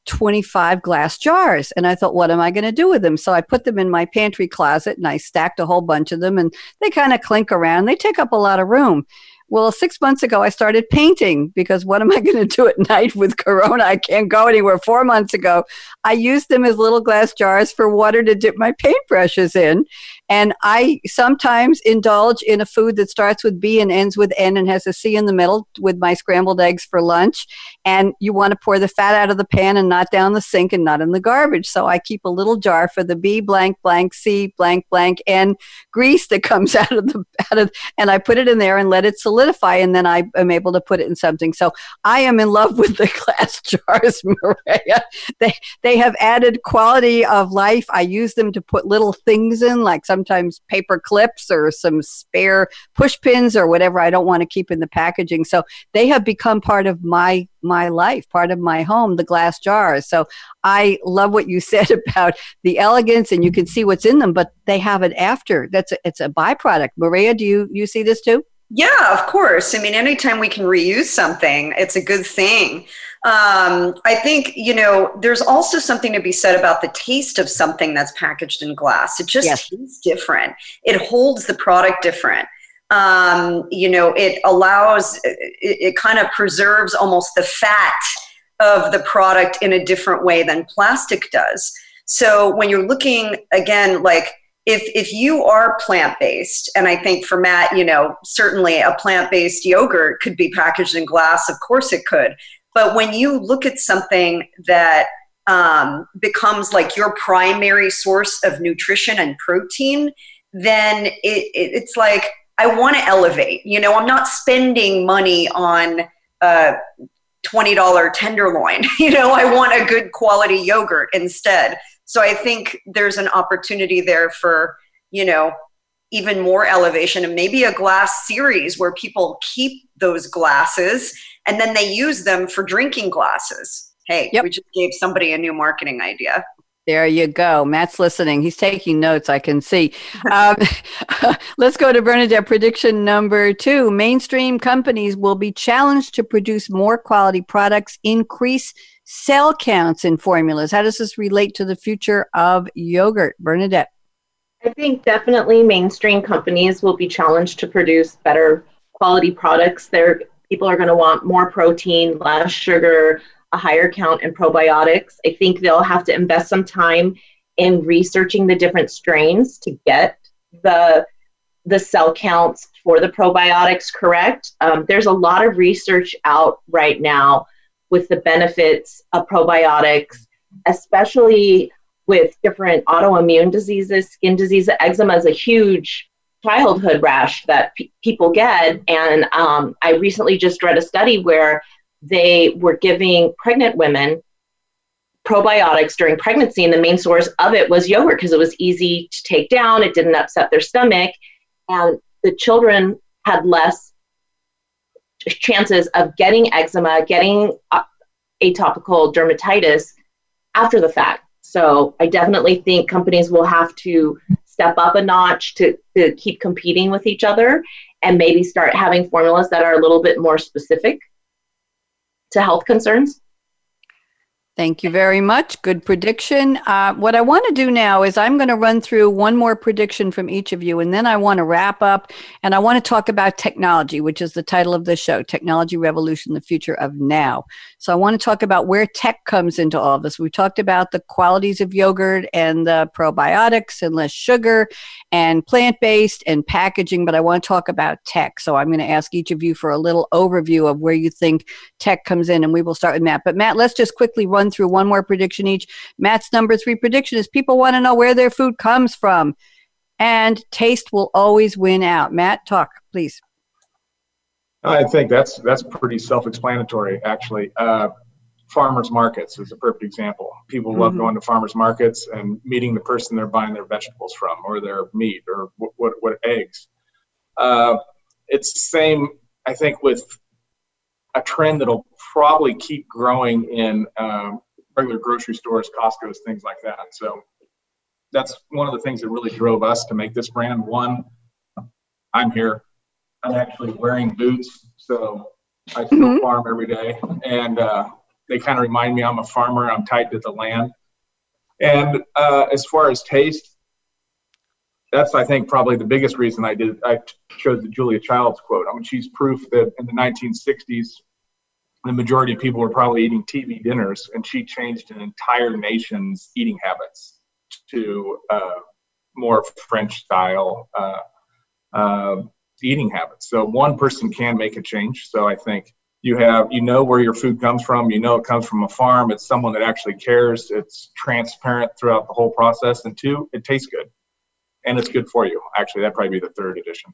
twenty-five glass jars. And I thought, what am I going to do with them? So I put them in my pantry closet and I stacked a whole bunch of them and they kind of clink around. They take up a lot of room. Well, six months ago, I started painting because what am I going to do at night with Corona? I can't go anywhere. Four months ago, I used them as little glass jars for water to dip my paintbrushes in. And I sometimes indulge in a food that starts with B and ends with N and has a C in the middle with my scrambled eggs for lunch. And you want to pour the fat out of the pan and not down the sink and not in the garbage. So I keep a little jar for the B blank blank C blank blank N grease that comes out of the, out of, and I put it in there and let it solidify. solidify and then I am able to put it in something. So I am in love with the glass jars, Mareya. They they have added quality of life. I use them to put little things in, like sometimes paper clips or some spare push pins or whatever I don't want to keep in the packaging. So they have become part of my my life, part of my home, the glass jars. So I love what you said about the elegance and you can see what's in them, but they have it after. That's a, it's a byproduct. Mareya, do you, you see this too? Yeah, of course. I mean, anytime we can reuse something, it's a good thing. Um, I think, you know, there's also something to be said about the taste of something that's packaged in glass. It just yes. tastes different. It holds the product different. Um, you know, it allows, it, it kind of preserves almost the fat of the product in a different way than plastic does. So when you're looking, again, like, If if you are plant-based, and I think for Matt, you know, certainly a plant-based yogurt could be packaged in glass. Of course it could. But when you look at something that um, becomes like your primary source of nutrition and protein, then it, it, it's like, I want to elevate. You know, I'm not spending money on uh, twenty dollars tenderloin. You know, I want a good quality yogurt instead. So I think there's an opportunity there for, you know, even more elevation and maybe a glass series where people keep those glasses and then they use them for drinking glasses. Hey, yep. We just gave somebody a new marketing idea. There you go. Matt's listening. He's taking notes, I can see. Um, let's go to Bernadette. Prediction number two. Mainstream companies will be challenged to produce more quality products, increase cell counts in formulas. How does this relate to the future of yogurt? Bernadette. I think definitely mainstream companies will be challenged to produce better quality products. They're, people are going to want more protein, less sugar, a higher count in probiotics. I think they'll have to invest some time in researching the different strains to get the the cell counts for the probiotics correct. Um, there's a lot of research out right now with the benefits of probiotics, especially with different autoimmune diseases, skin disease. Eczema is a huge childhood rash that pe- people get. And um, I recently just read a study where they were giving pregnant women probiotics during pregnancy, and the main source of it was yogurt because it was easy to take down. It didn't upset their stomach, and the children had less chances of getting eczema, getting atopical dermatitis after the fact. So I definitely think companies will have to step up a notch to, to keep competing with each other and maybe start having formulas that are a little bit more specific to health concerns. Thank you very much. Good prediction. Uh, what I want to do now is I'm going to run through one more prediction from each of you, and then I want to wrap up, and I want to talk about technology, which is the title of this show, Technology Revolution, the Future of Now. So I want to talk about where tech comes into all of this. We talked about the qualities of yogurt and the probiotics and less sugar and plant-based and packaging, but I want to talk about tech. So I'm going to ask each of you for a little overview of where you think tech comes in, and we will start with Matt. But Matt, let's just quickly run through one more prediction each. Matt's number three prediction is people want to know where their food comes from, and taste will always win out. Matt, talk, please. I think that's that's pretty self-explanatory, actually. Uh, farmers markets is a perfect example. People mm-hmm. love going to farmers markets and meeting the person they're buying their vegetables from, or their meat, or what what, what eggs. Uh, it's the same, I think, with a trend that'll probably keep growing in um, regular grocery stores, Costco's, things like that. So that's one of the things that really drove us to make this brand. One, I'm here. I'm actually wearing boots, so I still mm-hmm. farm every day. And uh, they kind of remind me I'm a farmer. I'm tied to the land. And uh, as far as taste, that's, I think, probably the biggest reason I did. I chose the Julia Child's quote. I mean, she's proof that in the nineteen sixties, the majority of people were probably eating T V dinners, and she changed an entire nation's eating habits to uh, more French-style uh, uh, eating habits. So one person can make a change. So I think you have, you know where your food comes from. You know it comes from a farm. It's someone that actually cares. It's transparent throughout the whole process. And two, it tastes good. And it's good for you. Actually, that'd probably be the third edition.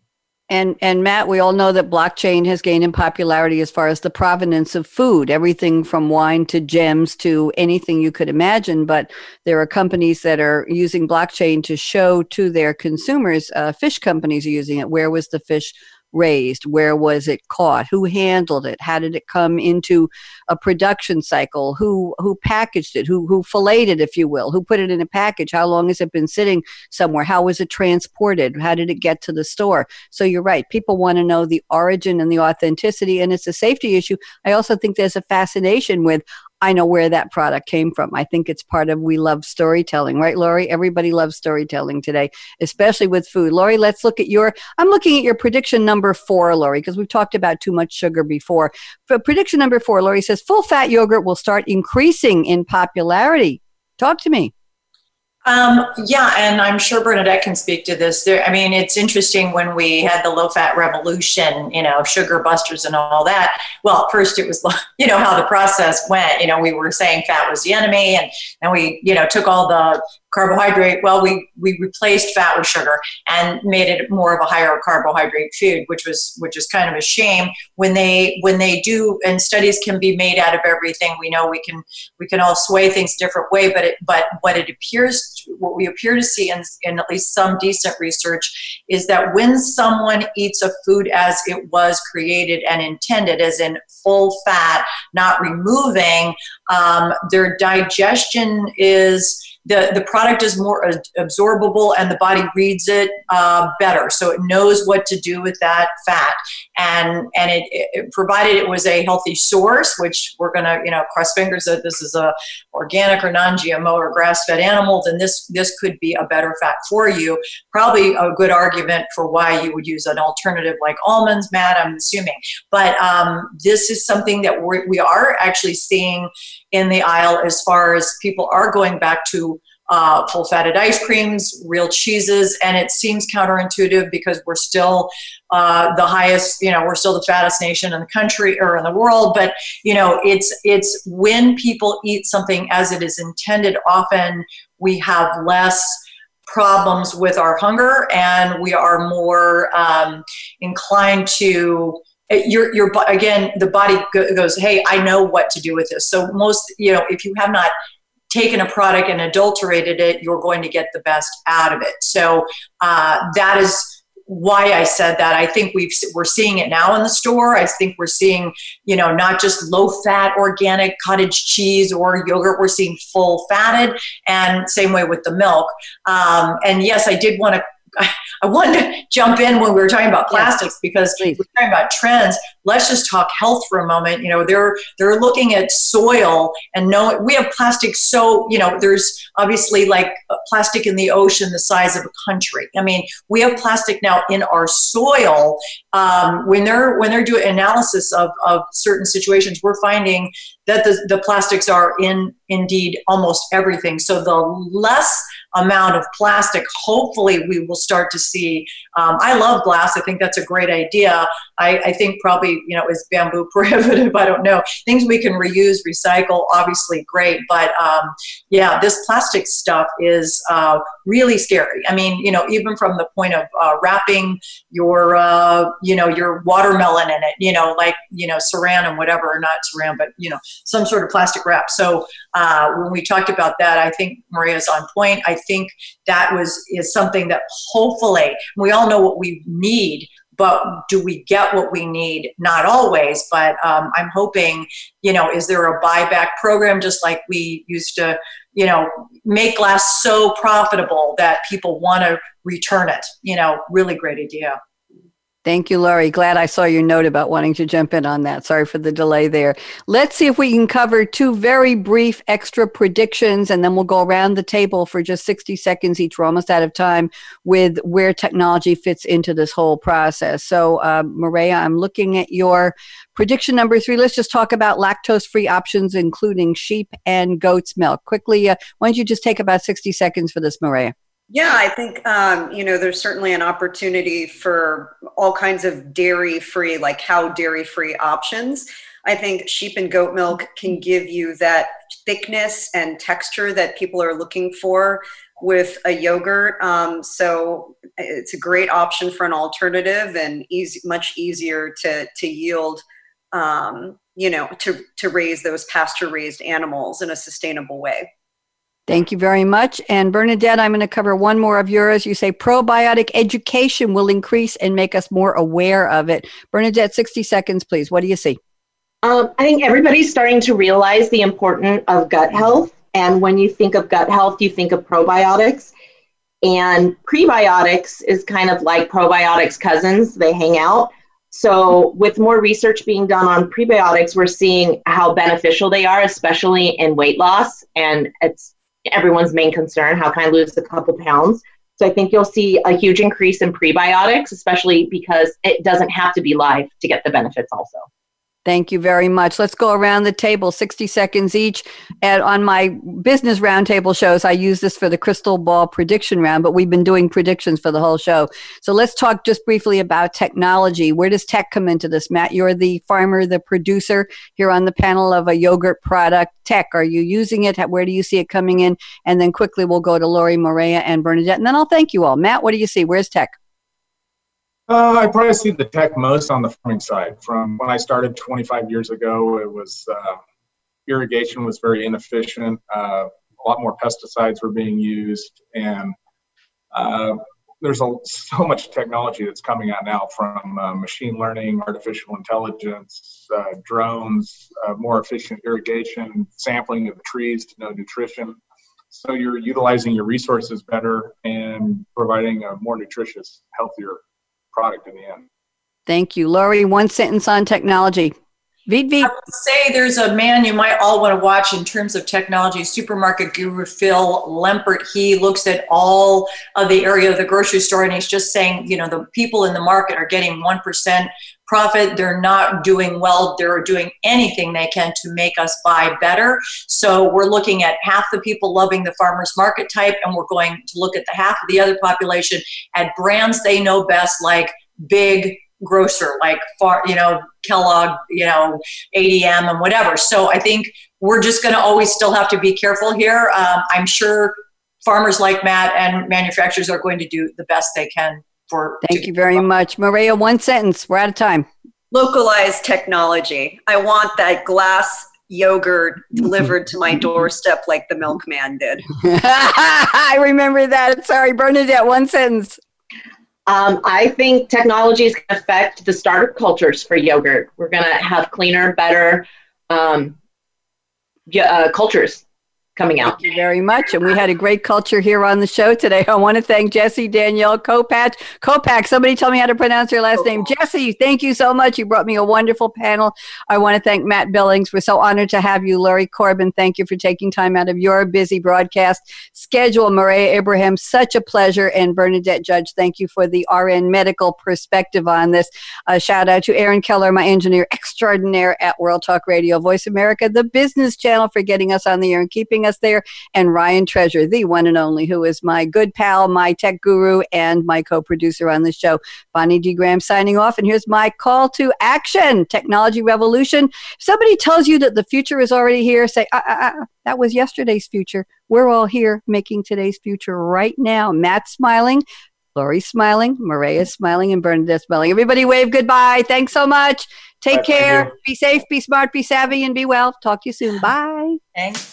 And and Matt, we all know that blockchain has gained in popularity as far as the provenance of food, everything from wine to gems to anything you could imagine. But there are companies that are using blockchain to show to their consumers, uh, fish companies are using it. Where was the fish raised? Where was it caught? Who handled it? How did it come into a production cycle? Who who packaged it? Who who filleted it, if you will? Who put it in a package? How long has it been sitting somewhere? How was it transported? How did it get to the store? So you're right. People want to know the origin and the authenticity, and it's a safety issue. I also think there's a fascination with, I know where that product came from. I think it's part of, we love storytelling, right, Lori? Everybody loves storytelling today, especially with food. Lori, let's look at your, I'm looking at your prediction number four, Lori, because we've talked about too much sugar before. For prediction number four, Lori says, full fat yogurt will start increasing in popularity. Talk to me. Um, yeah, and I'm sure Bernadette can speak to this. There, I mean, it's interesting when we had the low-fat revolution, you know, sugar busters and all that. Well, first it was, you know, how the process went. You know, we were saying fat was the enemy, and, and we, you know, took all the carbohydrate. Well, we, we replaced fat with sugar and made it more of a higher carbohydrate food, which was, which is kind of a shame when they, when they do, and studies can be made out of everything. We know we can, we can all sway things different way, but it, but what it appears, what we appear to see in, in at least some decent research is that when someone eats a food as it was created and intended, as in full fat, not removing, um, their digestion is, The, the product is more absorbable, and the body reads it uh, better. So it knows what to do with that fat. And and it, it provided it was a healthy source, which we're going to, you know, cross fingers that this is a organic or non-G M O or grass-fed animal, then this, this could be a better fat for you. Probably a good argument for why you would use an alternative like almonds, Matt, I'm assuming. But um, this is something that we're, we are actually seeing in the aisle as far as people are going back to uh, full-fatted ice creams, real cheeses, and it seems counterintuitive because we're still uh, the highest, you know, we're still the fattest nation in the country or in the world, but, you know, it's it's when people eat something as it is intended, often we have less problems with our hunger and we are more um, inclined to... Your, your, again, the body goes, hey, I know what to do with this. So most, you know, if you have not taken a product and adulterated it, you're going to get the best out of it. So uh, that is why I said that. I think we've, we're seeing it now in the store. I think we're seeing, you know, not just low-fat organic cottage cheese or yogurt. We're seeing full-fatted, and same way with the milk. Um, and yes, I did want to I wanted to jump in when we were talking about plastics because we're talking about trends. Let's just talk health for a moment. You know, they're they're looking at soil and no, we have plastic. So, you know, there's obviously like plastic in the ocean the size of a country. I mean, we have plastic now in our soil. Um, when they're when they're doing analysis of of certain situations, we're finding that the, the plastics are in indeed almost everything. So the less amount of plastic, hopefully we will start to see. Um, I love glass. I think that's a great idea. I, I think probably, you know, is bamboo prohibitive? I don't know. Things we can reuse, recycle, obviously great. But um, yeah, this plastic stuff is uh, really scary. I mean, you know, even from the point of uh, wrapping your, uh, you know, your watermelon in it, you know, like, you know, saran and whatever, or not saran, but, you know, some sort of plastic wrap. So uh, when we talked about that, I think Mareya's on point. I think that was is something that hopefully we all know what we need, but do we get what we need? Not always, but um, I'm hoping, you know, is there a buyback program just like we used to, you know, make glass so profitable that people want to return it? You know, really great idea. Thank you, Lori. Glad I saw your note about wanting to jump in on that. Sorry for the delay there. Let's see if we can cover two very brief extra predictions, and then we'll go around the table for just sixty seconds each. We're almost out of time with where technology fits into this whole process. So, uh, Mareya, I'm looking at your prediction number three. Let's just talk about lactose-free options, including sheep and goat's milk. Quickly, uh, why don't you just take about sixty seconds for this, Mareya? Yeah, I think, um, you know, there's certainly an opportunity for all kinds of dairy-free, like how dairy-free options. I think sheep and goat milk can give you that thickness and texture that people are looking for with a yogurt. Um, so it's a great option for an alternative and easy, much easier to, to yield, um, you know, to, to raise those pasture-raised animals in a sustainable way. Thank you very much. And Bernadette, I'm going to cover one more of yours. You say probiotic education will increase and make us more aware of it. Bernadette, sixty seconds, please. What do you see? Um, I think everybody's starting to realize the importance of gut health. And when you think of gut health, you think of probiotics. And prebiotics is kind of like probiotics cousins. They hang out. So with more research being done on prebiotics, we're seeing how beneficial they are, especially in weight loss. And it's everyone's main concern, how can I lose a couple pounds? So I think you'll see a huge increase in prebiotics, especially because it doesn't have to be live to get the benefits also. Thank you very much. Let's go around the table, sixty seconds each. And on my business roundtable shows, I use this for the crystal ball prediction round, but we've been doing predictions for the whole show. So let's talk just briefly about technology. Where does tech come into this? Matt, you're the farmer, the producer here on the panel of a yogurt product. Tech, are you using it? Where do you see it coming in? And then quickly we'll go to Lori, Mareya, and Bernadette, and then I'll thank you all. Matt, what do you see? Where's tech? Uh, I probably see the tech most on the farming side. From when I started twenty-five years ago, it was uh, irrigation was very inefficient. Uh, a lot more pesticides were being used, and uh, there's a, so much technology that's coming out now from uh, machine learning, artificial intelligence, uh, drones, uh, more efficient irrigation, sampling of trees to know nutrition. So you're utilizing your resources better and providing a more nutritious, healthier product in the end. Thank you. Lori, one sentence on technology. Veed, Veed. I would say there's a man you might all want to watch in terms of technology, supermarket guru Phil Lempert. He looks at all of the area of the grocery store, and he's just saying, you know, the people in the market are getting one percent profit. They're not doing well. They're doing anything they can to make us buy better. So we're looking at half the people loving the farmer's market type, and we're going to look at the half of the other population at brands they know best, like big grocer, like far, you know, Kellogg, you know, A D M and whatever. So I think we're just going to always still have to be careful here. Um, I'm sure farmers like Matt and manufacturers are going to do the best they can. For Thank you very much. Mareya, one sentence. We're out of time. Localized technology. I want that glass yogurt delivered to my doorstep like the milkman did. I remember that. Sorry, Bernadette, one sentence. Um, I think technology is going to affect the starter cultures for yogurt. We're going to have cleaner, better um, uh, cultures coming out. Thank you very much. And we had a great culture here on the show today. I want to thank Jessie, Danielle, Kopach. Kopach, somebody tell me how to pronounce your last name. Jessie, thank you so much. You brought me a wonderful panel. I want to thank Matt Billings. We're so honored to have you. Lori Corbin, thank you for taking time out of your busy broadcast schedule. Mareya Ibrahim, such a pleasure. And Bernadette Judge, thank you for the R N medical perspective on this. A shout out to Aaron Keller, my engineer extraordinaire at World Talk Radio, Voice America, the business channel, for getting us on the air and keeping us there, and Ryan Treasure, the one and only, who is my good pal, my tech guru, and my co-producer on the show. Bonnie D. Graham signing off, and here's my call to action. Technology revolution. If somebody tells you that the future is already here, say, uh, uh, uh, that was yesterday's future. We're all here making today's future right now. Matt's smiling, Lori's smiling, Mareya's smiling, and Bernadette's smiling. Everybody wave goodbye. Thanks so much. Take Bye, care. Be safe, be smart, be savvy, and be well. Talk to you soon. Bye. Thanks.